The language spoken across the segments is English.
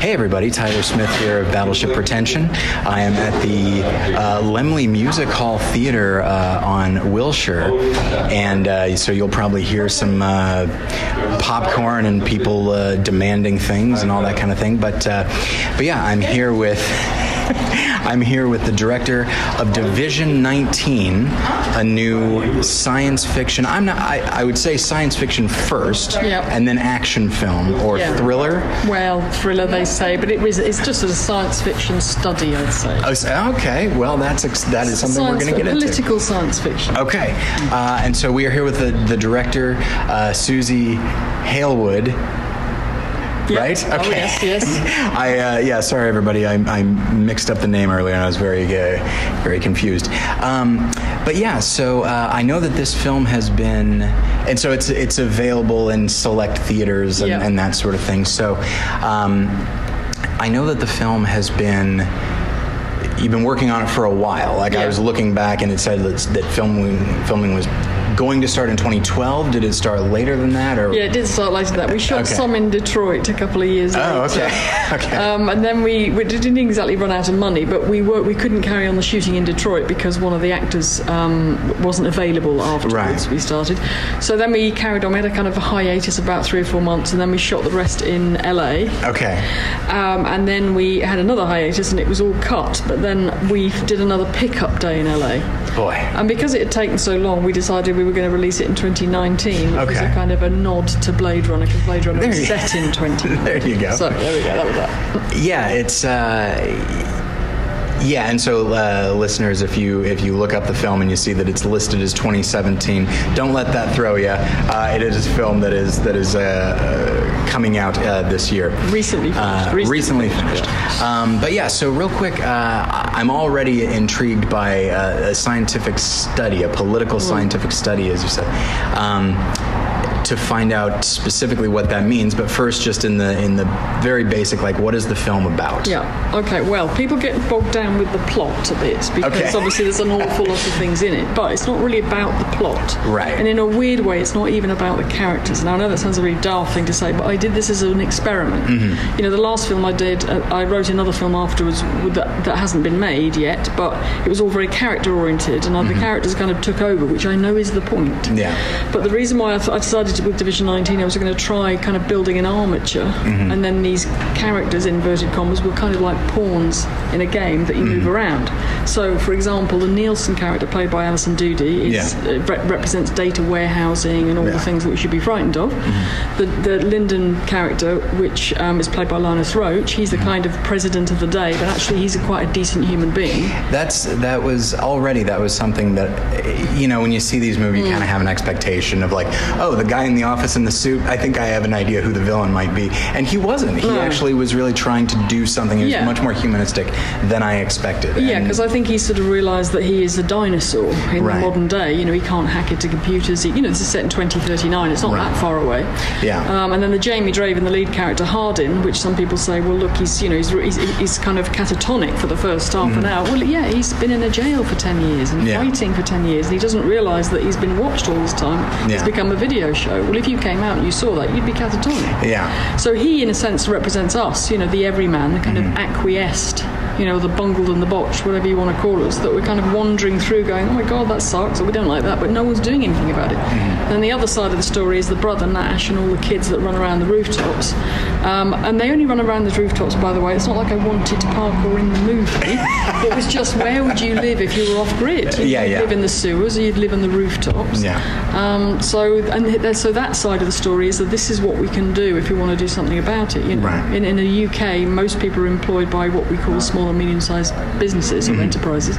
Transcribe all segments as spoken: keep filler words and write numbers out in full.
Hey everybody, Tyler Smith here of Battleship Pretension. I am at the uh, Lemley Music Hall Theater uh, on Wilshire, and uh, so you'll probably hear some uh, popcorn and people uh, demanding things and all that kind of thing. But uh, but yeah, I'm here with I'm here with the director of Division nineteen, a new science fiction. I'm not. I, I would say science fiction first, yep. And then action film or yeah. thriller. Well, thriller they say, but it was, it's just a science fiction study, I'd say. Oh, okay, well, that's that is something science, we're going to get into. Political science fiction. Okay, uh, and so we are here with the, the director, uh, Susie Halewood. Yep. Right? Okay. Oh, yes, yes. I, uh, yeah, sorry, everybody. I, I mixed up the name earlier, and I was very, uh, very confused. Um, but, yeah, so uh, I know that this film has been... And so it's it's available in select theaters and, yep. and that sort of thing. So um, I know that the film has been... You've been working on it for a while. Like, yeah. I was looking back, and it said that, that filming, filming was... going to start in twenty twelve? Did it start later than that? Or yeah, it did start later than that. We shot okay. some in Detroit a couple of years oh, later. Oh, okay. okay. Um, and then we, we didn't exactly run out of money, but we were, we couldn't carry on the shooting in Detroit because one of the actors um, wasn't available afterwards right. we started. So then we carried on. We had a kind of a hiatus about three or four months, and then we shot the rest in L A. Okay. Um, and then we had another hiatus, and it was all cut. But then we did another pickup day in L A. Boy. And because it had taken so long, we decided we were going to release it in twenty nineteen, which okay. was a kind of a nod to Blade Runner, because Blade Runner there was set in twenty nineteen. There you go. So there we go. That was that. Yeah, it's. Uh... Yeah, and so uh, listeners, if you if you look up the film and you see that it's listed as twenty seventeen, don't let that throw you. Uh, it is a film that is that is uh, coming out uh, this year. Recently finished. Uh, recently, recently finished. finished. Um, but yeah, so real quick, uh, I'm already intrigued by uh, a scientific study, a political mm. scientific study, as you said. Um, to find out specifically what that means, but first just in the in the very basic, like, what is the film about? Yeah, okay, well, people get bogged down with the plot a bit, because okay. obviously there's an awful lot of things in it, but it's not really about the plot. Right. And in a weird way, it's not even about the characters. Now, I know that sounds a really daft thing to say, but I did this as an experiment. Mm-hmm. You know, the last film I did, uh, I wrote another film afterwards that, that hasn't been made yet, but it was all very character-oriented, and mm-hmm. the characters kind of took over, which I know is the point. Yeah. But the reason why I, th- I decided with Division nineteen, I was going to try kind of building an armature, mm-hmm. and then these characters, inverted commas, were kind of like pawns in a game that you mm-hmm. move around. So, for example, the Nielsen character played by Alison Doody is, yeah. uh, re- represents data warehousing and all yeah. the things that we should be frightened of. Mm-hmm. The, the Lyndon character, which um, is played by Linus Roach, he's the mm-hmm. kind of president of the day, but actually he's a quite a decent human being. That's that was already that was something that, you know, when you see these movies, mm. you kind of have an expectation of like, oh, the guy in the office in the suit, I think I have an idea who the villain might be. And he wasn't. He right. actually was really trying to do something. He was yeah. much more humanistic than I expected. Yeah, because I think he sort of realised that he is a dinosaur in right. the modern day. You know, he can't hack into computers. He, you know, this is set in twenty thirty-nine. It's not right. that far away. Yeah. Um, and then the Jamie Draven, the lead character, Hardin, which some people say, well, look, he's, you know, he's, he's, he's kind of catatonic for the first half mm-hmm. an hour. Well, yeah, he's been in a jail for ten years and yeah. fighting for ten years, and he doesn't realise that he's been watched all this time. Yeah. It's become a video show. Well, if you came out and you saw that, you'd be catatonic. Yeah. So he, in a sense, represents us, you know, the everyman, the kind mm-hmm. of acquiesced, you know, the bungled and the botched, whatever you want to call us, that we're kind of wandering through going, oh, my God, that sucks, or we don't like that, but no one's doing anything about it. Mm-hmm. Then the other side of the story is the brother, Nash, and all the kids that run around the rooftops. Um, and they only run around the rooftops, by the way. It's not like I wanted to parkour in the movie. It was just, where would you live if you were off-grid? You'd yeah, yeah. live in the sewers, or you'd live on the rooftops. Yeah. Um, so... And th- so that side of the story is that this is what we can do if we want to do something about it. You know, right. in, in the U K, most people are employed by what we call small and medium-sized businesses or mm-hmm. enterprises.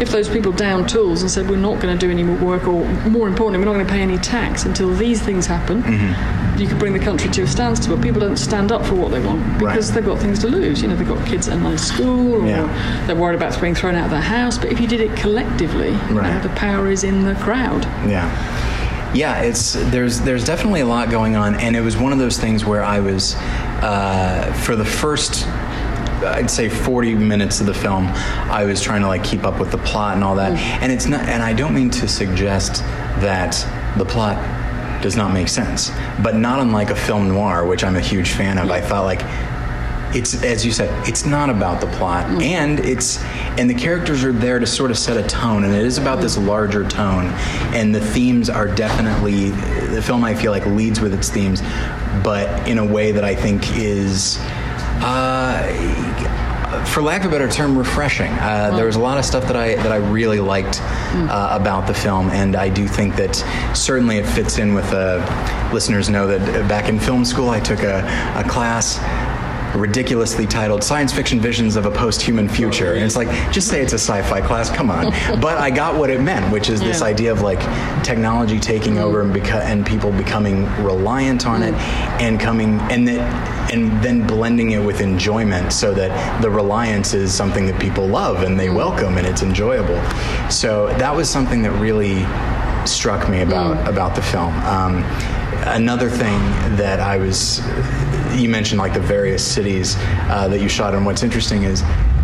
If those people down tools and said, we're not going to do any more work, or more importantly, we're not going to pay any tax until these things happen, mm-hmm. you could bring the country to a standstill. But people don't stand up for what they want because right. they've got things to lose. You know, they've got kids at a nice school, or yeah. they're worried about being thrown out of their house. But if you did it collectively, right. you know, the power is in the crowd. Yeah. Yeah, it's there's there's definitely a lot going on, and it was one of those things where I was, uh, for the first, I'd say forty minutes of the film, I was trying to like keep up with the plot and all that, mm. and it's not, and I don't mean to suggest that the plot does not make sense, but not unlike a film noir, which I'm a huge fan of, I thought like. it's, as you said, it's not about the plot, mm-hmm. and it's and the characters are there to sort of set a tone, and it is about mm-hmm. this larger tone, and the themes are definitely, the film I feel like leads with its themes, but in a way that I think is, uh, for lack of a better term, refreshing. Uh, mm-hmm. There was a lot of stuff that I that I really liked mm-hmm. uh, about the film, and I do think that certainly it fits in with the uh, listeners know that back in film school I took a, a class ridiculously titled Science Fiction Visions of a Post-Human Future, and it's like, just say it's a sci-fi class, come on. But I got what it meant, which is yeah. this idea of like technology taking mm. over and beca- and people becoming reliant on mm. it, and coming and that and then blending it with enjoyment, so that the reliance is something that people love and they mm. welcome, and it's enjoyable. So that was something that really struck me about mm. about the film. Um, another thing that I was, you mentioned like the various cities uh, that you shot, and what's interesting is,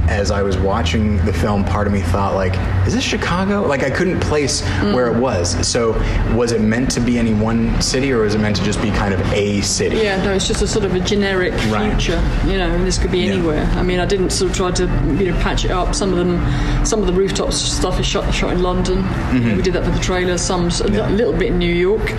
as I was watching the film, part of me thought, like, is this Chicago? Like, I couldn't place mm. where it was. So was it meant to be any one city, or was it meant to just be kind of a city? Yeah, no, it's just a sort of a generic right. future, you know, and this could be yeah. anywhere. I mean, I didn't sort of try to, you know, patch it up. Some of them, some of the rooftop stuff is shot, shot in London. Mm-hmm. We did that for the trailer. Some, yeah. a little bit in New York,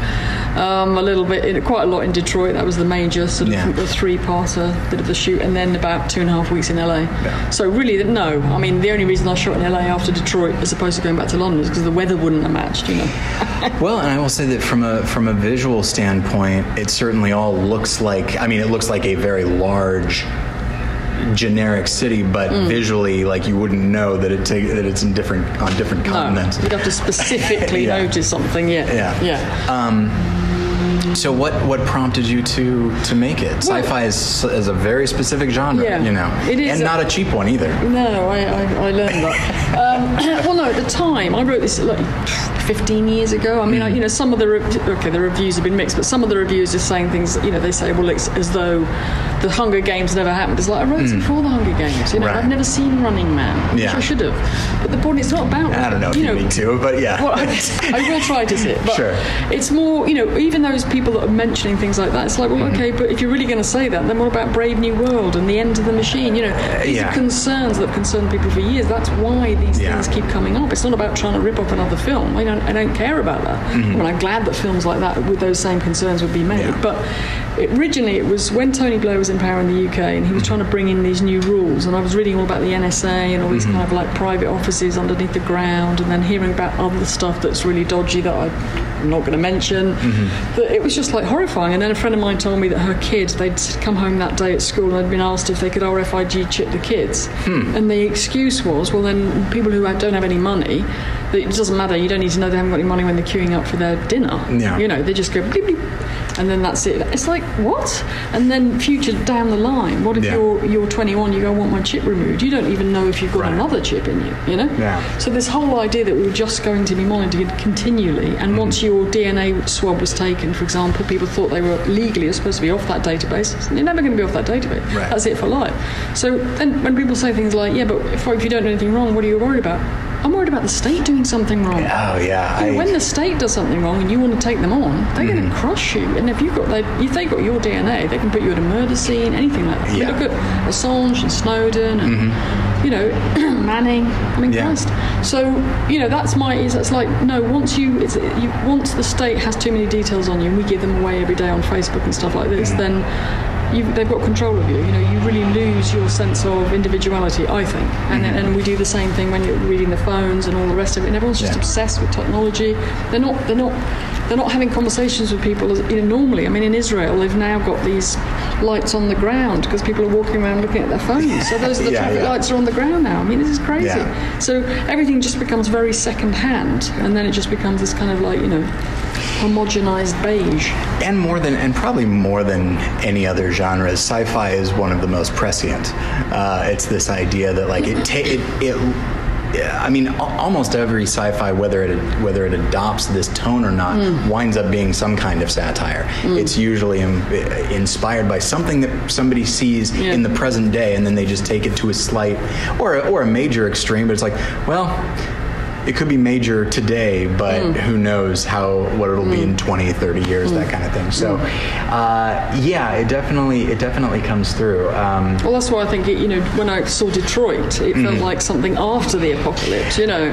um, a little bit, in, quite a lot in Detroit. That was the major sort of yeah. three-parter bit of the shoot, and then about two and a half weeks in L A. Yeah. So really, no. I mean, the only reason I shot in L A after Detroit as opposed to going back to London is because the weather wouldn't have matched, you know. Well, and I will say that from a from a visual standpoint, it certainly all looks like, I mean, it looks like a very large generic city, but mm. visually, like, you wouldn't know that it take, that it's in different on different continents. No, you'd have to specifically yeah. notice something. Yeah. Yeah. Yeah. Um, So what, what prompted you to, to make it? Well, sci-fi is, is a very specific genre, yeah, you know, it is, and not a cheap one either. No, I, I, I learned that. um, well, no, at the time, I wrote this like fifteen years ago. I mean, mm. I, you know, some of the, re- okay, the reviews have been mixed, but some of the reviews are saying things, you know, they say, well, it's as though the Hunger Games never happened. It's like, I wrote mm. it before the Hunger Games, you know, right. I've never seen Running Man, yeah. which I should have. But the point, it's not about, I don't know if you, you know, need to, but yeah. Well, I, I will try to sit, but sure. It's more, you know, even those people that are mentioning things like that, it's like, well, mm-hmm. okay, but if you're really going to say that, then what about Brave New World and the end of the machine? You know, these yeah. are concerns that have concerned people for years. That's why these yeah. things keep coming up. It's not about trying to rip off another film. I don't, I don't care about that. Mm-hmm. I mean, I'm glad that films like that with those same concerns would be made. Yeah. But it, originally, it was when Tony Blair was in power in the U K, and he was trying to bring in these new rules, and I was reading all about the N S A and all these mm-hmm. kind of like private offices underneath the ground, and then hearing about other stuff that's really dodgy that I'm not going to mention. Mm-hmm. That it was just like horrifying. And then a friend of mine told me that her kids, they'd come home that day at school and had been asked if they could R F I D chip the kids. Hmm. And the excuse was, well, then people who don't have any money, it doesn't matter, you don't need to know they haven't got any money when they're queuing up for their dinner. Yeah. You know, they just go bleep, bleep, and then that's it. It's like, what? And then future down the line, what if yeah. you're you're twenty-one, you go, I want my chip removed. You don't even know if you've got right. another chip in you, you know? Yeah. So this whole idea that we were just going to be monitored continually, and mm. once your D N A swab was taken, for example, people thought they were legally supposed to be off that database. You're never going to be off that database. Right. That's it for life. So then when people say things like, yeah, but if, if you don't do anything wrong, what are you worried about? I'm worried about the state doing something wrong. Oh, yeah. I... When the state does something wrong and you want to take them on, they're mm-hmm. going to crush you. And if you've got they, if they got your D N A, they can put you at a murder scene, anything like that. Yeah. Look at Assange and Snowden and, mm-hmm. you know, Manning. I mean, yeah. Christ. So, you know, that's my... Is It's like, no, once you, it's, you... Once the state has too many details on you, and we give them away every day on Facebook and stuff like this, mm-hmm. then... You've, they've got control of you. You know, you really lose your sense of individuality, I think. And mm-hmm. and we do the same thing when you're reading the phones and all the rest of it. And everyone's just yeah. obsessed with technology. They're not. They're not. They're not having conversations with people as, you know, normally. I mean, in Israel, they've now got these lights on the ground because people are walking around looking at their phones. So those are the yeah, traffic yeah. lights are on the ground now. I mean, this is crazy. Yeah. So everything just becomes very second-hand, and then it just becomes this kind of like, you know, homogenized beige. And more than, and probably more than any other genre. Genres, sci-fi is one of the most prescient. Uh, it's this idea that, like, it, ta- it, it, I mean, almost every sci-fi, whether it whether it adopts this tone or not, mm. winds up being some kind of satire. Mm. It's usually in, inspired by something that somebody sees yeah. in the present day, and then they just take it to a slight or or a major extreme. But it's like, well, it could be major today, but mm. who knows how what it'll mm. be in twenty, thirty years, mm. that kind of thing. So, mm. uh, yeah, it definitely it definitely comes through. Um, well, that's why I think it, you know, when I saw Detroit, it mm. felt like something after the apocalypse, you know.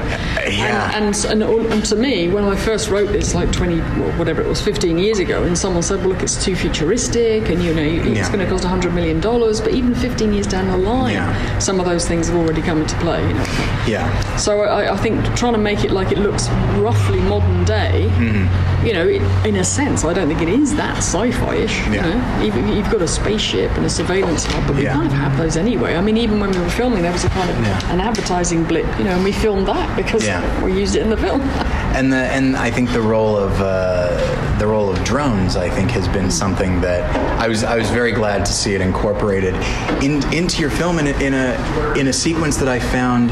Yeah. And and, and and to me, when I first wrote this, like twenty, whatever it was, fifteen years ago, and someone said, "Well, look, it's too futuristic, and you know, it's yeah. going to cost a hundred million dollars." But even fifteen years down the line, yeah. some of those things have already come into play. You know? Yeah. So I, I think trying to make it like it looks roughly modern day, mm-hmm. you know, it, in a sense, I don't think it is that sci-fi-ish. Yeah. You know? You've, you've got a spaceship and a surveillance hub, but we yeah. kind of have those anyway. I mean, even when we were filming, there was a kind of yeah. an advertising blip, you know, and we filmed that because yeah. we used it in the film. And the and I think the role of uh, the role of drones, I think, has been something that I was I was very glad to see it incorporated in, into your film in a, in a in a sequence that I found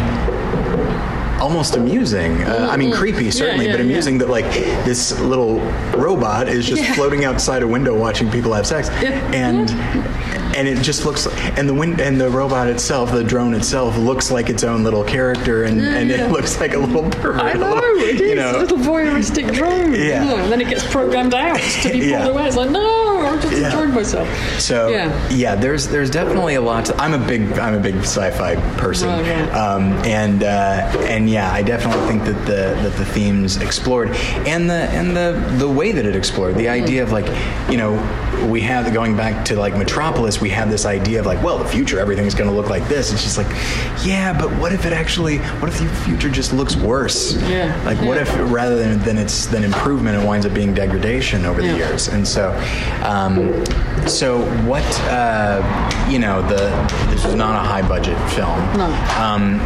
almost amusing. Uh, I mean, creepy, certainly, yeah, yeah, but amusing yeah. that, like, this little robot is just yeah. floating outside a window watching people have sex. Yeah. And yeah. and it just looks like, and the wind, and the robot itself, the drone itself, looks like its own little character, and, yeah, and yeah. it looks like a little bird. I know, a little, it is, you know, a little voyeuristic drone. Yeah. yeah. And then it gets programmed out to be pulled yeah. away. It's like, no, I'm just yeah. enjoying myself. So, yeah. yeah, there's there's definitely a lot to, I'm a big, I'm a big sci-fi person. Oh, yeah. um, and, uh, and yeah, I definitely think that the that the themes explored and the and the the way that it explored the idea of, like, you know, we have going back to, like, Metropolis, we have this idea of, like, well, the future, everything's going to look like this. It's just like, yeah, but what if it actually, what if the future just looks worse? Yeah. Like, what yeah. if rather than than it's than improvement, it winds up being degradation over yeah. the years? And so, um, so what? Uh, you know, the this was not a high budget film. No. Um,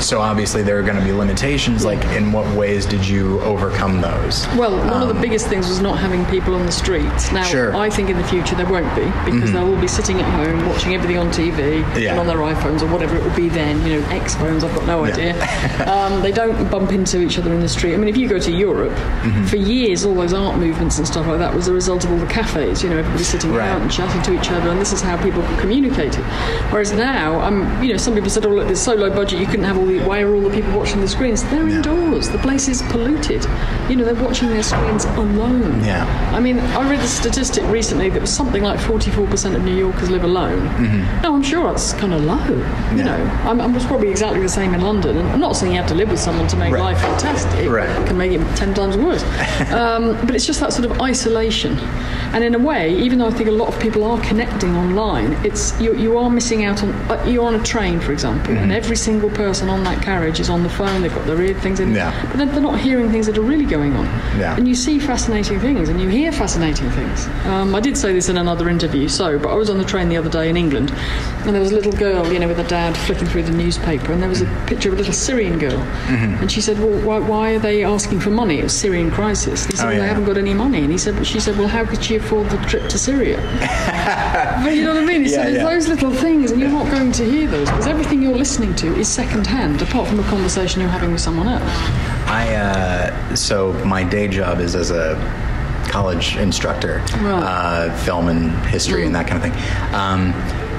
So obviously there are going to be limitations. Like, in what ways did you overcome those? Well, one um, of the biggest things was not having people on the streets. Now, sure. I think in the future there won't be, because mm-hmm. they'll all be sitting at home watching everything on T V yeah. and on their iPhones or whatever it will be then. You know, X phones, I've got no idea. Yeah. um, they don't bump into each other in the street. I mean, if you go to Europe, mm-hmm. for years all those art movements and stuff like that was the result of all the cafes. You know, everybody sitting right. out and chatting to each other, and this is how people communicated. Whereas now, um, you know, some people said, "Oh, look, it's so low budget, you couldn't have all." Why are all the people watching the screens? They're yeah. indoors. The place is polluted. You know, they're watching their screens alone. Yeah. I mean, I read the statistic recently that was something like forty-four percent of New Yorkers live alone. Mm-hmm. No, I'm sure that's kind of low. Yeah. You know, I'm, I'm probably exactly the same in London. And I'm not saying you have to live with someone to make right. life fantastic. Right. It can make it ten times worse. um, but it's just that sort of isolation. And in a way, even though I think a lot of people are connecting online, it's you, you are missing out on. Uh, you're on a train, for example, mm-hmm. and every single person on that carriage is on the phone. They've got their ear things in, yeah. but then they're not hearing things that are really going on. Yeah. And you see fascinating things, and you hear fascinating things. Um, I did say this in another interview, so but I was on the train the other day in England, and there was a little girl, you know, with her dad flicking through the newspaper, and there was a picture of a little Syrian girl, mm-hmm. and she said, "Well, why, why are they asking for money? It was Syrian crisis." He said, oh, "Well, yeah. they haven't got any money," and he said, but she said, "Well, how could she afford the trip to Syria?" But you know what I mean? He yeah, said, yeah. "Those little things, and you're not going to hear those because everything you're listening to is secondhand." Apart from a conversation you're having with someone else. I uh, so my day job is as a college instructor, right. uh, film and history mm. and that kind of thing. Um,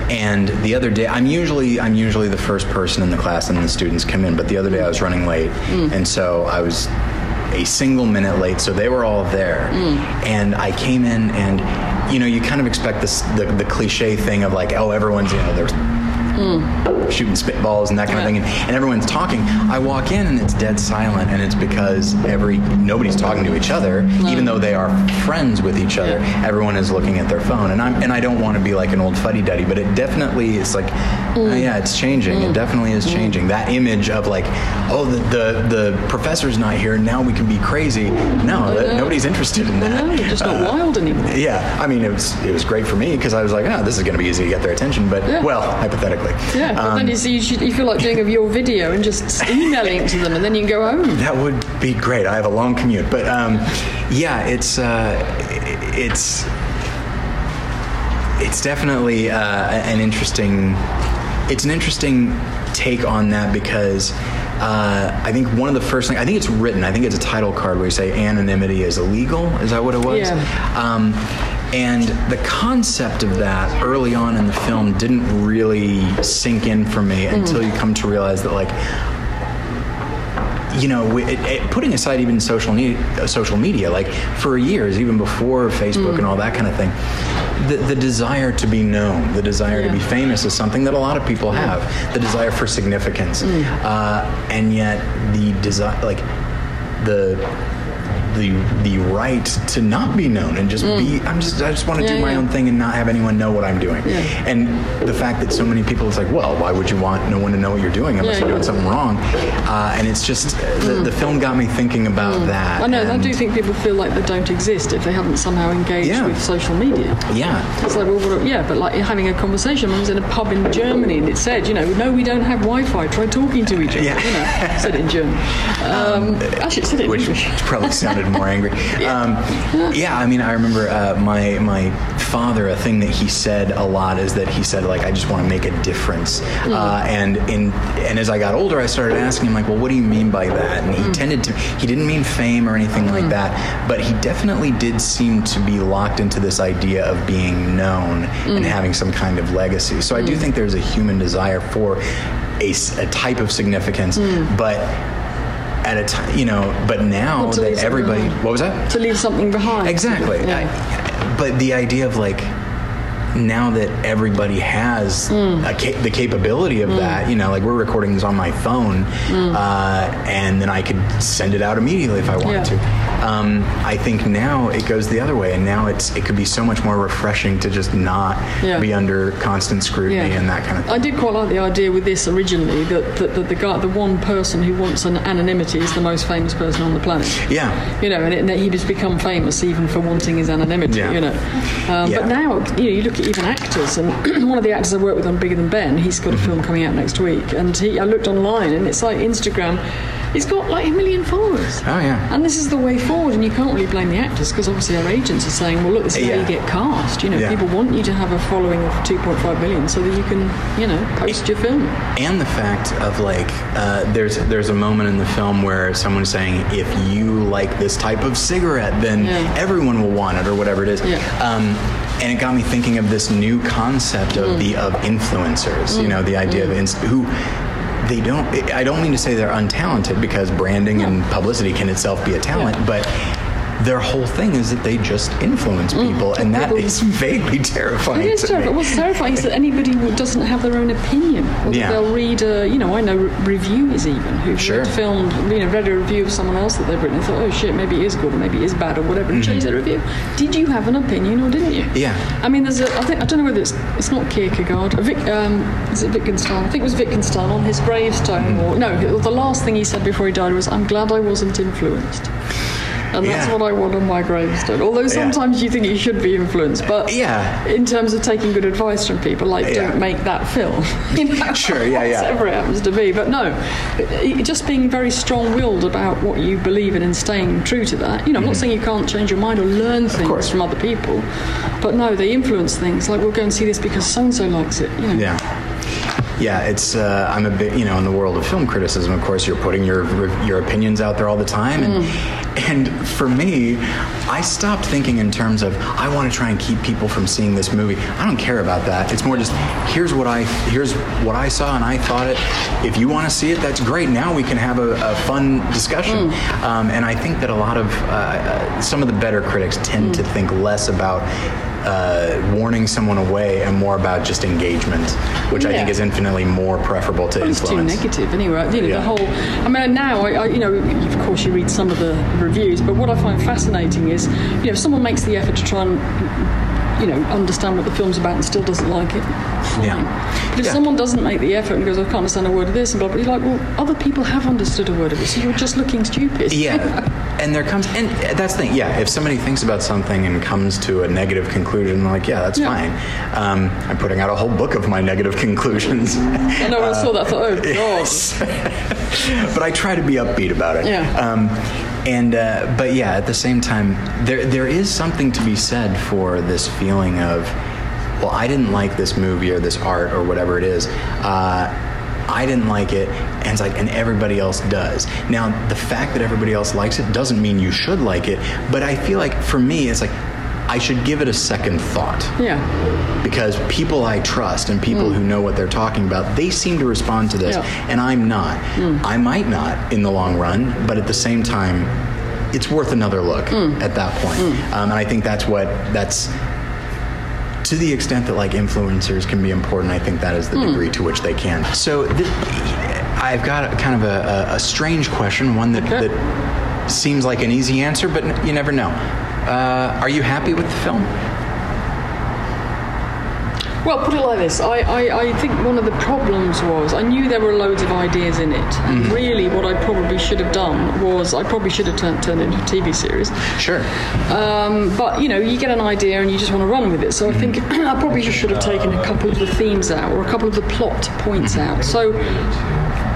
And the other day, I'm usually I'm usually the first person in the class, and the students come in. But the other day I was running late, mm. and so I was a single minute late. So they were all there, mm. and I came in, and you know, you kind of expect this the, the cliche thing of, like, oh, everyone's, you know, there's. Mm. shooting spitballs and that kind yeah. of thing, and, and everyone's talking. I walk in and it's dead silent, and it's because every nobody's talking to each other, no. even though they are friends with each other. Yeah. Everyone is looking at their phone, and I'm and I don't want to be like an old fuddy-duddy, but it definitely is like, mm. oh yeah, it's changing. Mm. It definitely is changing. Mm. That image of, like, oh, the, the the professor's not here, now we can be crazy. No, that, nobody's interested in that. No, you're just not uh, wild anymore. Yeah, I mean, it was it was great for me because I was like, oh, this is going to be easy to get their attention, but yeah. well, hypothetically. Yeah, but um, then you, see, you, should, you feel like doing your video and just emailing it to them, and then you can go home. That would be great. I have a long commute, but um, yeah, it's uh, it's it's definitely uh, an interesting. It's an interesting take on that because. Uh, I think one of the first things, I think it's written, I think it's a title card where you say anonymity is illegal. Is that what it was? Yeah. Um, and the concept of that early on in the film didn't really sink in for me mm. until you come to realize that, like, you know, it, it, putting aside even social need, uh, social media, like for years, even before Facebook mm. and all that kind of thing, the, the desire to be known, the desire yeah. to be famous is something that a lot of people have. Yeah. The desire for significance, mm. uh, and yet the desire, like the the the right to not be known and just mm. be. I'm just I just want to yeah, do my yeah. own thing and not have anyone know what I'm doing. Yeah. And the fact that so many people, it's like, well, why would you want no one to know what you're doing unless yeah, you're doing something wrong? Uh, and it's just the, mm. the film got me thinking about mm. that. I know. And I do think people feel like they don't exist if they haven't somehow engaged yeah. with social media. Yeah. It's like, well, yeah, but like having a conversation. I was in a pub in Germany and it said, you know, no, we don't have Wi-Fi. Try talking to each other. Yeah. You know, said it in German. Um, um, actually, it said it. Which in English. Probably sounded more angry. Um, yeah, I mean, I remember uh, my my father, a thing that he said a lot is that he said, like, I just want to make a difference. Mm. Uh, and in and as I got older, I started asking him, like, well, what do you mean by that? And he mm. tended to, he didn't mean fame or anything mm. like that, but he definitely did seem to be locked into this idea of being known mm. and having some kind of legacy. So mm. I do think there's a human desire for a, a type of significance, mm. but at a time, you know, but now well, that everybody, behind. What was that? To leave something behind. Exactly. Yeah. I, but the idea of like, now that everybody has mm. a ca- the capability of mm. that, you know, like we're recording this on my phone, mm. uh, and then I could send it out immediately if I wanted yeah. to. Um, I think now it goes the other way, and now it's it could be so much more refreshing to just not yeah. be under constant scrutiny yeah. and that kind of thing. I did quite like the idea with this originally that, that, that the guy, the one person who wants an anonymity is the most famous person on the planet. Yeah, you know, and, it, and that he just become famous even for wanting his anonymity. Yeah. You know, um, yeah. but now you know you look. Even actors, and one of the actors I work with on Bigger Than Ben, he's got a film coming out next week, and he I looked online and it's like Instagram, he's got like a million followers. Oh yeah. And this is the way forward, and you can't really blame the actors because obviously our agents are saying, well look, this is yeah. how you get cast, you know, yeah. people want you to have a following of two point five million so that you can, you know, post your film. And the fact of like uh, there's there's a moment in the film where someone's saying if you like this type of cigarette then yeah. everyone will want it or whatever it is. Yeah. Um, and it got me thinking of this new concept of mm. the of influencers, mm. you know, the idea mm. of inst- who they don't. I don't mean to say they're untalented because branding yeah. and publicity can itself be a talent, yeah. but. Their whole thing is that they just influence people, mm. and that people. Is vaguely terrifying. It is terrifying. What's terrifying is that anybody who doesn't have their own opinion, or yeah. they'll read, a, you know, I know reviews even who've sure. read, filmed, you know, read a review of someone else that they've written and thought, oh shit, maybe it is good, or maybe it is bad, or whatever, and mm-hmm. change their review. Did you have an opinion, or didn't you? Yeah. I mean, there's a. I think I don't know whether it's it's not Kierkegaard. Vic, um, is it Wittgenstein? I think it was Wittgenstein on his gravestone. Mm. Or no, the last thing he said before he died was, "I'm glad I wasn't influenced." And that's yeah. what I want on my gravestone. Although sometimes yeah. you think you should be influenced, but yeah. in terms of taking good advice from people, like yeah. don't make that film. You know, sure, yeah, yeah. Whatever it happens to be, but no, just being very strong-willed about what you believe in and staying true to that. You know, I'm mm-hmm. not saying you can't change your mind or learn things from other people, but no, they influence things. Like we'll go and see this because so-and-so likes it. You know. Yeah. Yeah, it's, uh, I'm a bit, you know, in the world of film criticism, of course, you're putting your your opinions out there all the time. And mm. and for me, I stopped thinking in terms of, I want to try and keep people from seeing this movie. I don't care about that. It's more just, here's what I here's what I saw and I thought it. If you want to see it, that's great. Now we can have a, a fun discussion. Mm. Um, and I think that a lot of, uh, uh, some of the better critics tend mm. to think less about Uh, warning someone away and more about just engagement, which yeah. I think is infinitely more preferable to well, it's influence. It's too negative anyway. You know, yeah. the whole, I mean, now, I, I, you know, of course you read some of the reviews, but what I find fascinating is, you know, if someone makes the effort to try and you know, understand what the film's about and still doesn't like it. Fine. Yeah. But if yeah. someone doesn't make the effort and goes, I can't understand a word of this, and blah, blah, blah, you're like, well, other people have understood a word of it, so you're just looking stupid. Yeah. And there comes, and that's the thing, yeah, if somebody thinks about something and comes to a negative conclusion, like, yeah, that's yeah. fine. Um, I'm putting out a whole book of my negative conclusions. I know, when I saw that, I thought, oh, God. But I try to be upbeat about it. Yeah. Um, And uh, but yeah, at the same time, there there is something to be said for this feeling of, well, I didn't like this movie or this art or whatever it is. Uh, I didn't like it, and it's like, and everybody else does. Now, the fact that everybody else likes it doesn't mean you should like it. But I feel like for me, it's like, I should give it a second thought. Yeah. Because people I trust and people mm. who know what they're talking about, they seem to respond to this, yeah. and I'm not. Mm. I might not in the long run, but at the same time, it's worth another look mm. at that point. Mm. Um, and I think that's what, that's, to the extent that like influencers can be important, I think that is the mm. degree to which they can. So th- I've got a, kind of a, a, a strange question, one that, okay. that seems like an easy answer, but n- you never know. Uh, are you happy with the film? Well, put it like this. I, I, I think one of the problems was I knew there were loads of ideas in it. And mm. really what I probably should have done was I probably should have turned, turned it into a T V series. Sure. Um, but, you know, you get an idea and you just want to run with it. So I think I probably just should have taken a couple of the themes out or a couple of the plot points out. So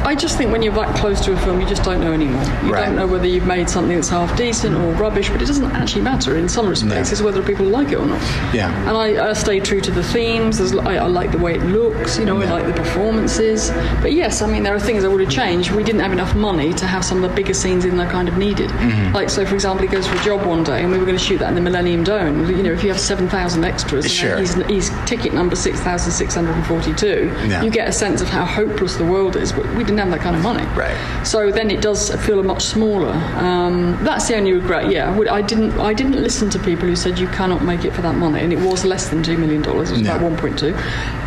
I just think when you're that close to a film, you just don't know anymore. You right. don't know whether you've made something that's half decent or rubbish, but it doesn't actually matter in some respects. Yeah. It's whether people like it or not. Yeah. And I, I stay true to the themes. There's, I, I like the way it looks. You know, yeah. I like the performances. But yes, I mean, there are things I would have changed. We didn't have enough money to have some of the bigger scenes in that kind of needed. Mm-hmm. Like, so for example, he goes for a job one day, and we were going to shoot that in the Millennium Dome. You know, if you have seven thousand extras, sure. you know, he's, he's ticket number six thousand six hundred and forty-two. Yeah. You get a sense of how hopeless the world is. But we didn't have that kind of money, right? So then it does feel much smaller. Um, that's the only regret. Yeah, I didn't. I didn't listen to people who said you cannot make it for that money, and it was less than two million dollars. It was no. about one point two.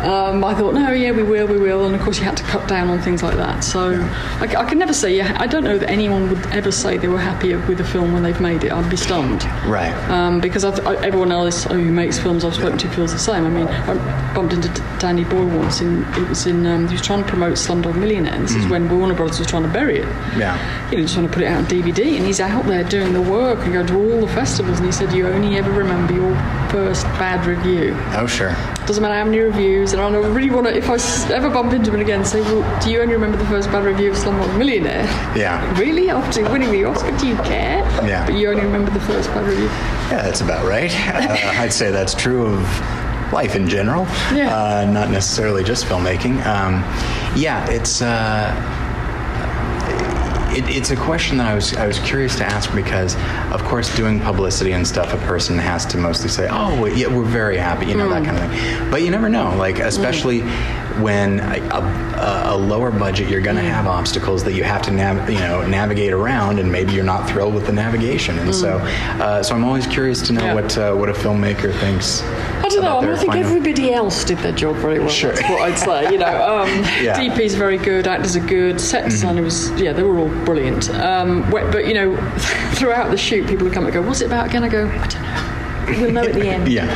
Um, I thought, no, yeah, we will, we will, and of course you had to cut down on things like that. So yeah. I, I could never say. Yeah, I don't know that anyone would ever say they were happy with a film when they've made it. I'd be stunned, right? Um, because I've, I, everyone else who makes films I've spoken yeah. to feels the same. I mean, I bumped into Danny Boyle once. In it was in um, he was trying to promote Slumdog Millionaire. And this mm. is when Warner Bros was trying to bury it. Yeah, you know, just trying to put it out on D V D, and he's out there doing the work and going to all the festivals. And he said, "You only ever remember your first bad review." Oh, sure. Doesn't matter how many reviews. And I really want to, if I ever bump into him again, say, "Well, do you only remember the first bad review of Slumdog Millionaire?" Yeah. Really? After winning the Oscar, do you care? Yeah. But you only remember the first bad review. Yeah, that's about right. uh, I'd say that's true of life in general, yeah. uh, not necessarily just filmmaking. Um, yeah, it's uh, it, it's a question that I was I was curious to ask because, of course, doing publicity and stuff, a person has to mostly say, "Oh, yeah, we're very happy," you know, mm. that kind of thing. But you never know, like especially. Mm. When a, a, a lower budget, you're going to mm. have obstacles that you have to nav- you know, navigate around, and maybe you're not thrilled with the navigation. And mm. so, uh, so I'm always curious to know yeah. what uh, what a filmmaker thinks. I don't know. I think final... everybody else did their job very well. Sure. That's what I'd say. You know, um, yeah. D P's very good, actors are good, set design mm-hmm. was yeah, they were all brilliant. Um, but you know, throughout the shoot, people would come and go, "What's it about again?" I go, "I don't know. We'll know at the end." Yeah.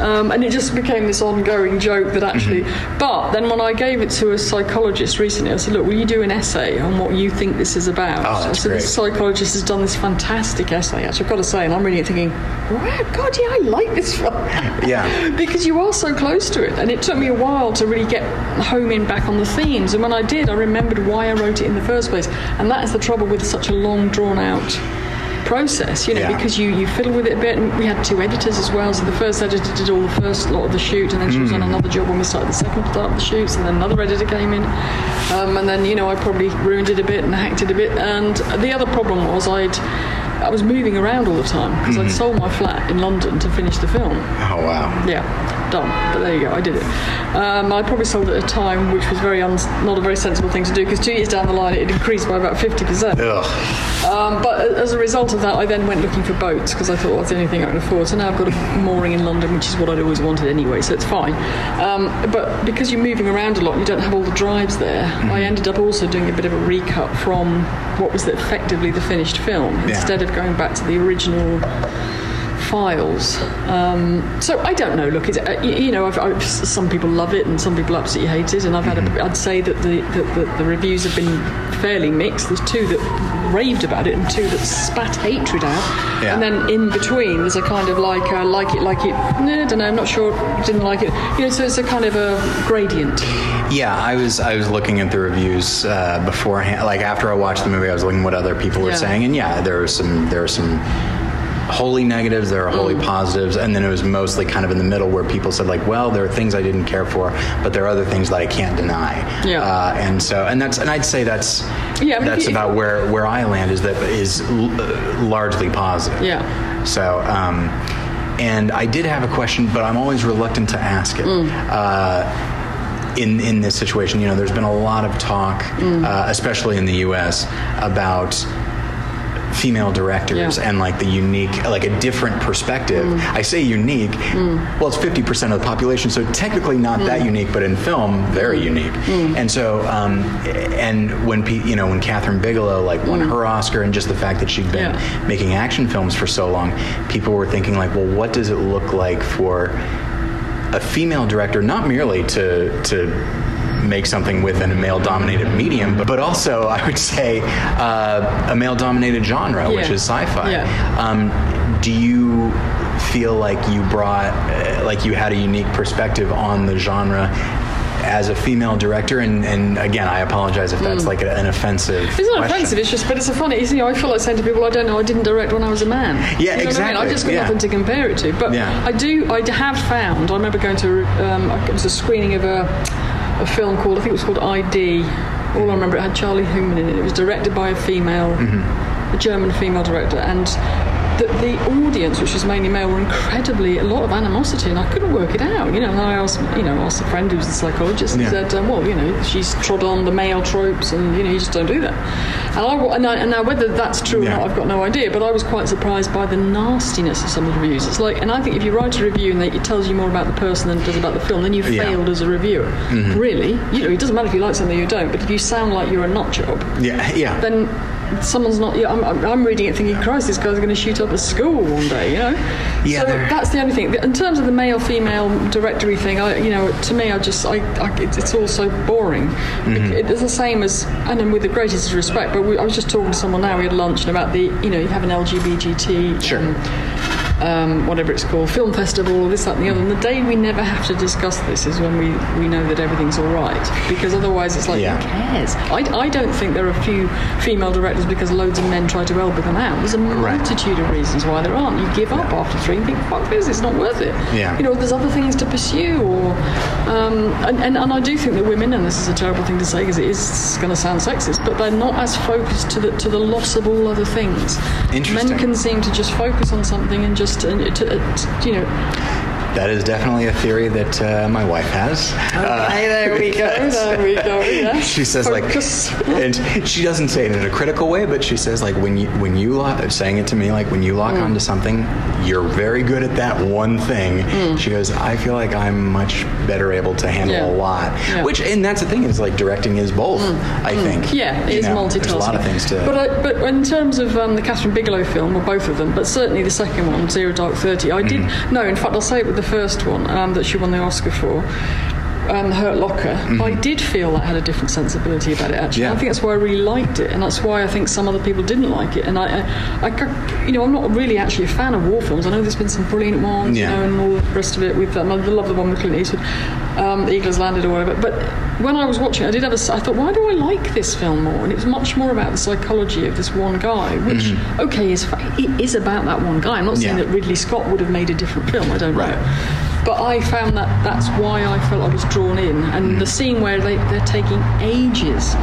Um, and it just became this ongoing joke that actually... Mm-hmm. But then when I gave it to a psychologist recently, I said, "Look, will you do an essay on what you think this is about?" Oh, that's so great. This psychologist has done this fantastic essay, actually, I've got to say, and I'm really thinking, wow, God, yeah, I like this film. Yeah. Because you are so close to it. And it took me a while to really get homing back on the themes. And when I did, I remembered why I wrote it in the first place. And that is the trouble with such a long, drawn-out... process, you know, yeah. because you, you fiddle with it a bit, and we had two editors as well, so the first editor did all the first lot of the shoot, and then she mm. was on another job when we started the second part of the shoots, and then another editor came in, um, and then, you know, I probably ruined it a bit and hacked it a bit, and the other problem was I'd I was moving around all the time, because mm. I'd sold my flat in London to finish the film. Oh, wow. Yeah, done. But there you go, I did it. Um, I probably sold it at a time which was very un- not a very sensible thing to do, because two years down the line it increased by about fifty percent. Ugh. Um, but as a result of that, I then went looking for boats, because I thought, well, that's the only thing I can afford. So now I've got a mooring in London, which is what I'd always wanted anyway, so it's fine. Um, but because you're moving around a lot, you don't have all the drives there. Mm. I ended up also doing a bit of a recut from what was effectively the finished film, yeah. instead of going back to the original files. Um, so I don't know. Look, it's, uh, you, you know, I've, I've, some people love it and some people absolutely hate it. And I've had, a, I'd say that the, the, the, the reviews have been fairly mixed. There's two that raved about it and two that spat hatred out. Yeah. And then in between, there's a kind of like, uh, like it, like it. No, I don't know. I'm not sure. Didn't like it. You know, so it's a kind of a gradient. Yeah, I was I was looking at the reviews uh, beforehand. Like after I watched the movie, I was looking at what other people were yeah. saying, and yeah, there was some there was some. wholly negatives, there are wholly mm. positives, and then it was mostly kind of in the middle where people said like, well, there are things I didn't care for, but there are other things that I can't deny. Yeah. Uh, and so, and that's, and I'd say that's, yeah, I mean, that's you, about where, where I land is that is l- largely positive. Yeah. So, um, And I did have a question, but I'm always reluctant to ask it. Mm. Uh, in in this situation, you know, there's been a lot of talk, mm. uh, especially in the U S, about female directors yeah. and like the unique, like a different perspective. Mm. I say unique, mm. well, it's fifty percent of the population, so technically not mm. that unique, but in film, very unique. Mm. And so, um, and when, P, you know, when Catherine Bigelow like won mm. her Oscar, and just the fact that she'd been yeah. making action films for so long, people were thinking like, well, what does it look like for a female director, not merely to to make something within a male-dominated medium, but, but also, I would say, uh, a male-dominated genre, yeah. which is sci-fi. Yeah. Um, do you feel like you brought, uh, like you had a unique perspective on the genre as a female director? And, and again, I apologize if that's mm. like a, an offensive It's not question. offensive, it's just, but it's a funny, you know, I feel like saying to people, I don't know, I didn't direct when I was a man. Yeah, you know exactly. What I, mean? I just got yeah. nothing to compare it to. But yeah. I do, I have found, I remember going to, um, it was a screening of a, a film called, I think it was called I D. All I remember, it had Charlie Human in it. It was directed by a female, mm-hmm. a German female director, and the, the audience, which was mainly male, were incredibly, a lot of animosity, and I couldn't work it out, you know. And I asked, you know, asked a friend who's a psychologist, and yeah. said, um, well, you know, she's trod on the male tropes, and, you know, you just don't do that. And I, and I, and now whether that's true yeah. or not, I've got no idea, but I was quite surprised by the nastiness of some of the reviews. It's like, and I think if you write a review and it tells you more about the person than it does about the film, then you yeah. failed as a reviewer. Mm-hmm. Really, you know, it doesn't matter if you like something or you don't, but if you sound like you're a nut job, yeah, yeah. then someone's not, you know, I'm, I'm reading it thinking, Christ, this guy's going to shoot up a school one day, you know. Yeah, so they're... that's the only thing. In terms of the male-female directory thing, I, you know, to me, I just, I, I it's all so boring. Mm-hmm. it, it's the same as, and with the greatest respect, but we, I was just talking to someone now, we had lunch, and about the, you know, you have an L G B T sure. um, Um, whatever it's called, film festival, this, that, and the other. And the day we never have to discuss this is when we, we know that everything's all right, because otherwise it's like, yeah. who cares? I, I don't think there are few female directors because loads of men try to elbow them out. There's a multitude right. of reasons why there aren't. You give up yeah. after three and think, fuck this, it's not worth it. Yeah. You know, there's other things to pursue. Or um, and, and, and I do think that women, and this is a terrible thing to say because it is going to sound sexist, but they're not as focused to the, to the loss of all other things. Interesting. Men can seem to just focus on something and just To, to, you know. That is definitely a theory that uh, my wife has. Okay, uh, there we go, there we go, yeah. She says, Focus. like, and she doesn't say it in a critical way, but she says, like, when you, when you lock, saying it to me, like, when you lock mm. onto something, you're very good at that one thing. Mm. She goes, I feel like I'm much better able to handle yeah. a lot. Yeah. Which, and that's the thing, is, like, directing is both, mm. I mm. think. Yeah, it you is know, multitasking. There's a lot of things to... But, I, but in terms of um, the Catherine Bigelow film, or both of them, but certainly the second one, Zero Dark Thirty, I mm. did... No, in fact, I'll say it with the The first one um, that she won the Oscar for, um, Hurt Locker, mm-hmm. I did feel that I had a different sensibility about it, actually. Yeah. I think that's why I really liked it, and that's why I think some other people didn't like it. And I, I, I you know, I'm not really actually a fan of war films. I know there's been some brilliant ones, yeah. you know, and all the rest of it. With um, I love the one with Clint Eastwood, um, The Eagle's Landed, or whatever. But when I was watching it, I did have a, I thought, why do I like this film more? And it was much more about the psychology of this one guy, which, mm-hmm. okay, is, it is about that one guy. I'm not saying yeah. that Ridley Scott would have made a different film, I don't right. know. But I found that that's why I felt I was drawn in. And mm. the scene where they, they're taking ages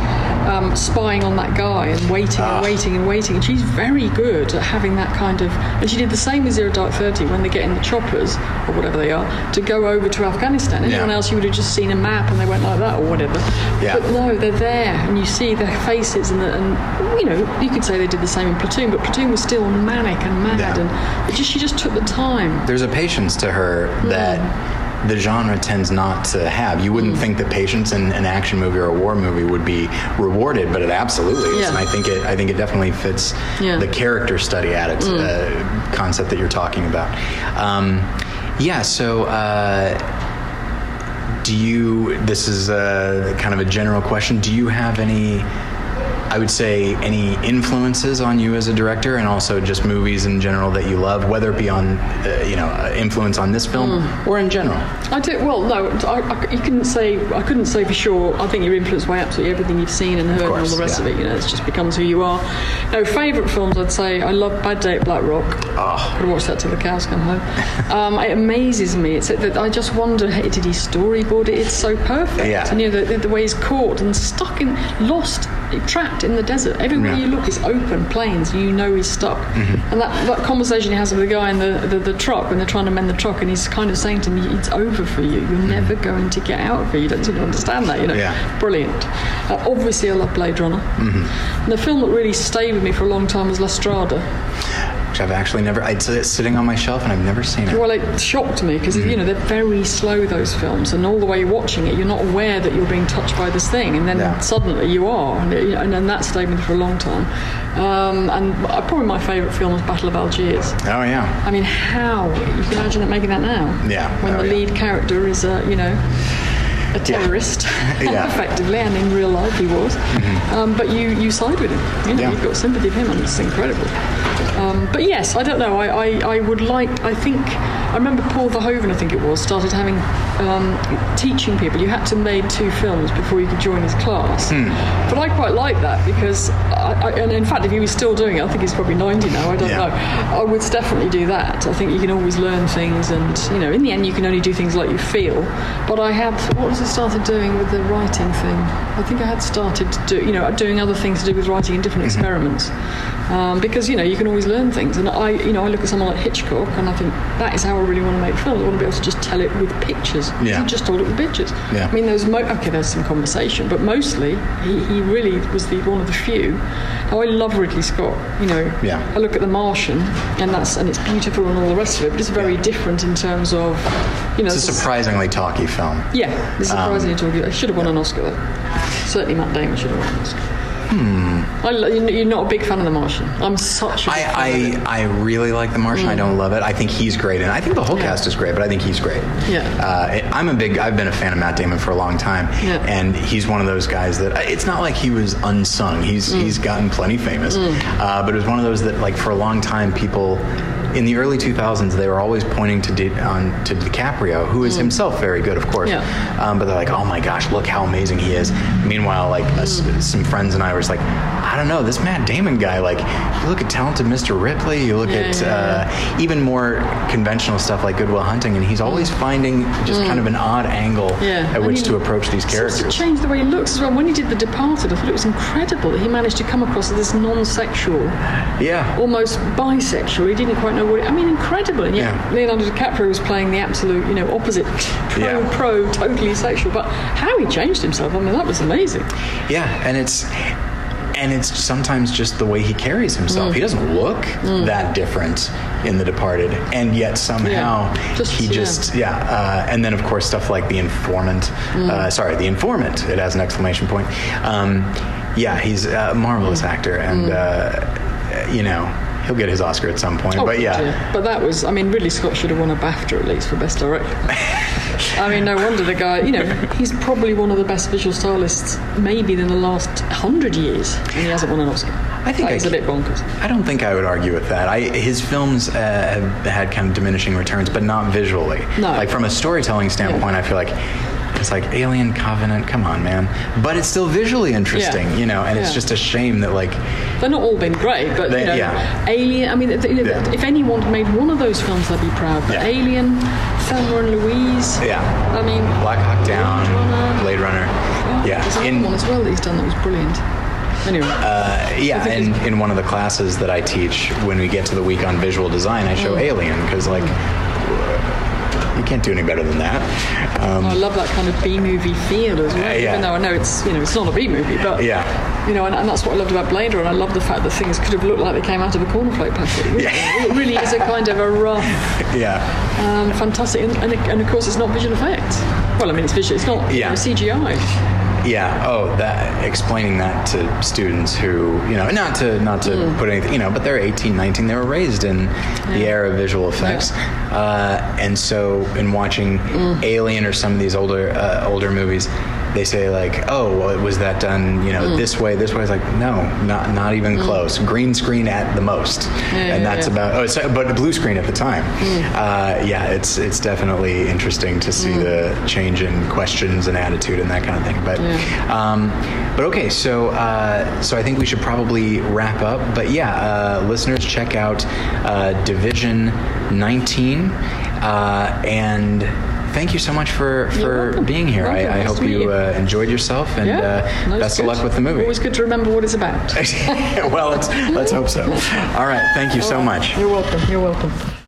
um, spying on that guy and waiting ah. and waiting and waiting. And she's very good at having that kind of... And she did the same with Zero Dark Thirty when they get in the choppers, or whatever they are, to go over to Afghanistan. Yeah. Anyone else, you would have just seen a map and they went like that or whatever. Yeah. But no, they're there and you see their faces. And, the, and, you know, you could say they did the same in Platoon, but Platoon was still manic and mad. Yeah. And it just, she just took the time. There's a patience to her that... Mm. that the genre tends not to have. You wouldn't mm. think that patience in an action movie or a war movie would be rewarded, but it absolutely is. Yeah. And I think it I think it definitely fits yeah. the character study attitude, mm. uh, concept that you're talking about. Um, yeah, so uh, do you, this is a, kind of a general question, do you have any... I would say any influences on you as a director, and also just movies in general that you love, whether it be on, uh, you know, influence on this film mm. or in general. I do. Well, no, I, I, you couldn't say. I couldn't say for sure. I think you're influenced by absolutely everything you've seen and heard, course, and all the rest yeah. of it. You know, it just becomes who you are. No favourite films. I'd say I love Bad Day at Black Rock. Oh. Could watch that till the cows come home. um, it amazes me. It's that I just wonder, hey, did he storyboard it? It's so perfect. Yeah. And you know the, the way he's caught and stuck in, lost, trapped. trapped in the desert. Everywhere yeah. you look is open plains. You know he's stuck. Mm-hmm. And that, that conversation he has with the guy in the, the, the truck when they're trying to mend the truck, and he's kind of saying to me, it's over for you. You're mm-hmm. never going to get out of it. You don't really understand that, you know. Yeah. Brilliant. Uh, obviously, I love Blade Runner. Mm-hmm. And the film that really stayed with me for a long time was La Strada. Which I've actually never... It's sitting on my shelf and I've never seen it. Well, it shocked me because, mm-hmm. you know, they're very slow, those films, and all the way you're watching it, you're not aware that you're being touched by this thing, and then yeah. suddenly you are. And, it, you know, and, and that stayed with me for a long time. Um, and probably my favourite film was Battle of Algiers. Oh, yeah. I mean, how? You can imagine it making that now. Yeah. When oh, the yeah. lead character is, uh, you know... a terrorist, yeah. Yeah. effectively, and in real life he was. Mm-hmm. Um, but you, you side with him. You know, yeah. you've got sympathy for him, and it's incredible. Um, but yes, I don't know. I, I, I would like, I think, I remember Paul Verhoeven, I think it was, started having, um, teaching people. You had to make two films before you could join his class. Mm. But I quite like that because, I, I, and in fact, if he was still doing it, I think he's probably ninety now, I don't yeah. know. I would definitely do that. I think you can always learn things, and, you know, in the end you can only do things like you feel. But I have, what was I started doing with the writing thing. I think I had started to do, you know, doing other things to do with writing in different mm-hmm. experiments, um, because you know you can always learn things. And I, you know, I look at someone like Hitchcock, and I think that is how I really want to make film. I want to be able to just tell it with pictures. Yeah. He just told it with pictures. Yeah. I mean, there was mo- okay, there's some conversation, but mostly he, he really was the one of the few. Now I love Ridley Scott. You know, yeah. I look at The Martian, and that's and it's beautiful and all the rest of it, but it's very yeah. different in terms of, you know, it's a surprisingly talky film. Yeah. Surprisingly, um, I should have won an Oscar though. Certainly, Matt Damon should have won an Oscar. Hmm. I, you're not a big fan of The Martian. I'm such a big I, fan of I, I really like The Martian. Mm. I don't love it. I think he's great, and I think the whole yeah. cast is great. But I think he's great. Yeah. Uh, it, I'm a big. I've been a fan of Matt Damon for a long time, yeah. and he's one of those guys that it's not like he was unsung. He's mm. he's gotten plenty famous, mm. uh, but it was one of those that like for a long time people. In the early two thousands, they were always pointing to Di- on, to DiCaprio, who is mm. himself very good, of course. Yeah. Um, but they're like, oh my gosh, look how amazing he is. Meanwhile, like mm. us, some friends and I were just like, I don't know, this Matt Damon guy, like, you look at Talented Mister Ripley, you look yeah, at yeah. Uh, even more conventional stuff like Good Will Hunting, and he's always finding just mm. kind of an odd angle yeah. at which to approach these characters. It's changed the way he looks as well. When he did The Departed, I thought it was incredible that he managed to come across as this non-sexual, yeah, almost bisexual. He didn't quite know. I mean, incredible. And yet yeah. Leonardo DiCaprio was playing the absolute, you know, opposite, pro, yeah. pro, totally sexual. But how he changed himself, I mean, that was amazing. Yeah, and it's... And it's sometimes just the way he carries himself. Mm. He doesn't look mm. that different in The Departed, and yet somehow yeah. just, he just yeah. yeah. Uh, and then of course stuff like The Informant. Mm. Uh, sorry, The Informant. It has an exclamation point. Um, yeah, he's a marvelous mm. actor, and mm. uh, you know. He'll get his Oscar at some point, oh, but yeah. yeah. But that was, I mean, Ridley Scott should have won a BAFTA at least for Best Director. I mean, no wonder the guy, you know, he's probably one of the best visual stylists maybe in the last hundred years, and he hasn't won an Oscar. I think it's a bit bonkers. I don't think I would argue with that. I, his films uh, have had kind of diminishing returns, but not visually. No. Like from a storytelling standpoint, yeah. I feel like. It's like Alien, Covenant, come on, man. But it's still visually interesting, yeah. you know, and yeah. it's just a shame that, like... They've not all been great, but, they, you know, yeah. Alien... I mean, you know, yeah. if anyone made one of those films, they'd be proud. But yeah. Alien, Thelma and Louise... Yeah. I mean... Black Hawk Down, Blade Runner. Blade Runner. Oh, yeah. There's another one as well that he's done that was brilliant. Anyway. Uh, yeah, and in one of the classes that I teach, when we get to the week on visual design, I show mm. Alien, because, like... Mm. You can't do any better than that. Um, I love that kind of B-movie feel as well, uh, yeah. even though I know it's, you know, it's not a B-movie, but yeah. you know, and, and that's what I loved about Blade Runner. I love the fact that things could have looked like they came out of a cornflake packet. Yeah. It really is a kind of a rough, yeah, um, fantastic, and, and, and of course it's not visual effects. Well, I mean, it's visual, it's not yeah. you know, C G I. Yeah. Oh, that explaining that to students who, you know, not to not to mm. put anything, you know, but they're eighteen, nineteen. They were raised in yeah. the era of visual effects, yeah. uh, and so in watching mm. Alien or some of these older uh, older movies, they say like, oh, well, was that done, you know, mm. this way, this way? It's like, no, not not even mm. close. Green screen at the most, yeah, and that's yeah. about. Oh, so, but blue screen at the time. Mm. Uh, yeah, it's it's definitely interesting to see mm. the change in questions and attitude and that kind of thing, but. Yeah. Um, but okay, so uh, so I think we should probably wrap up. But yeah, uh, listeners, check out uh, Division nineteen uh, and thank you so much for, for being here. Welcome. I, I hope you uh, enjoyed yourself, and yeah, uh, no, best good. of luck with the movie. Always good to remember what it's about. Well, it's, let's hope so. All right, thank you so much. You're welcome. You're welcome.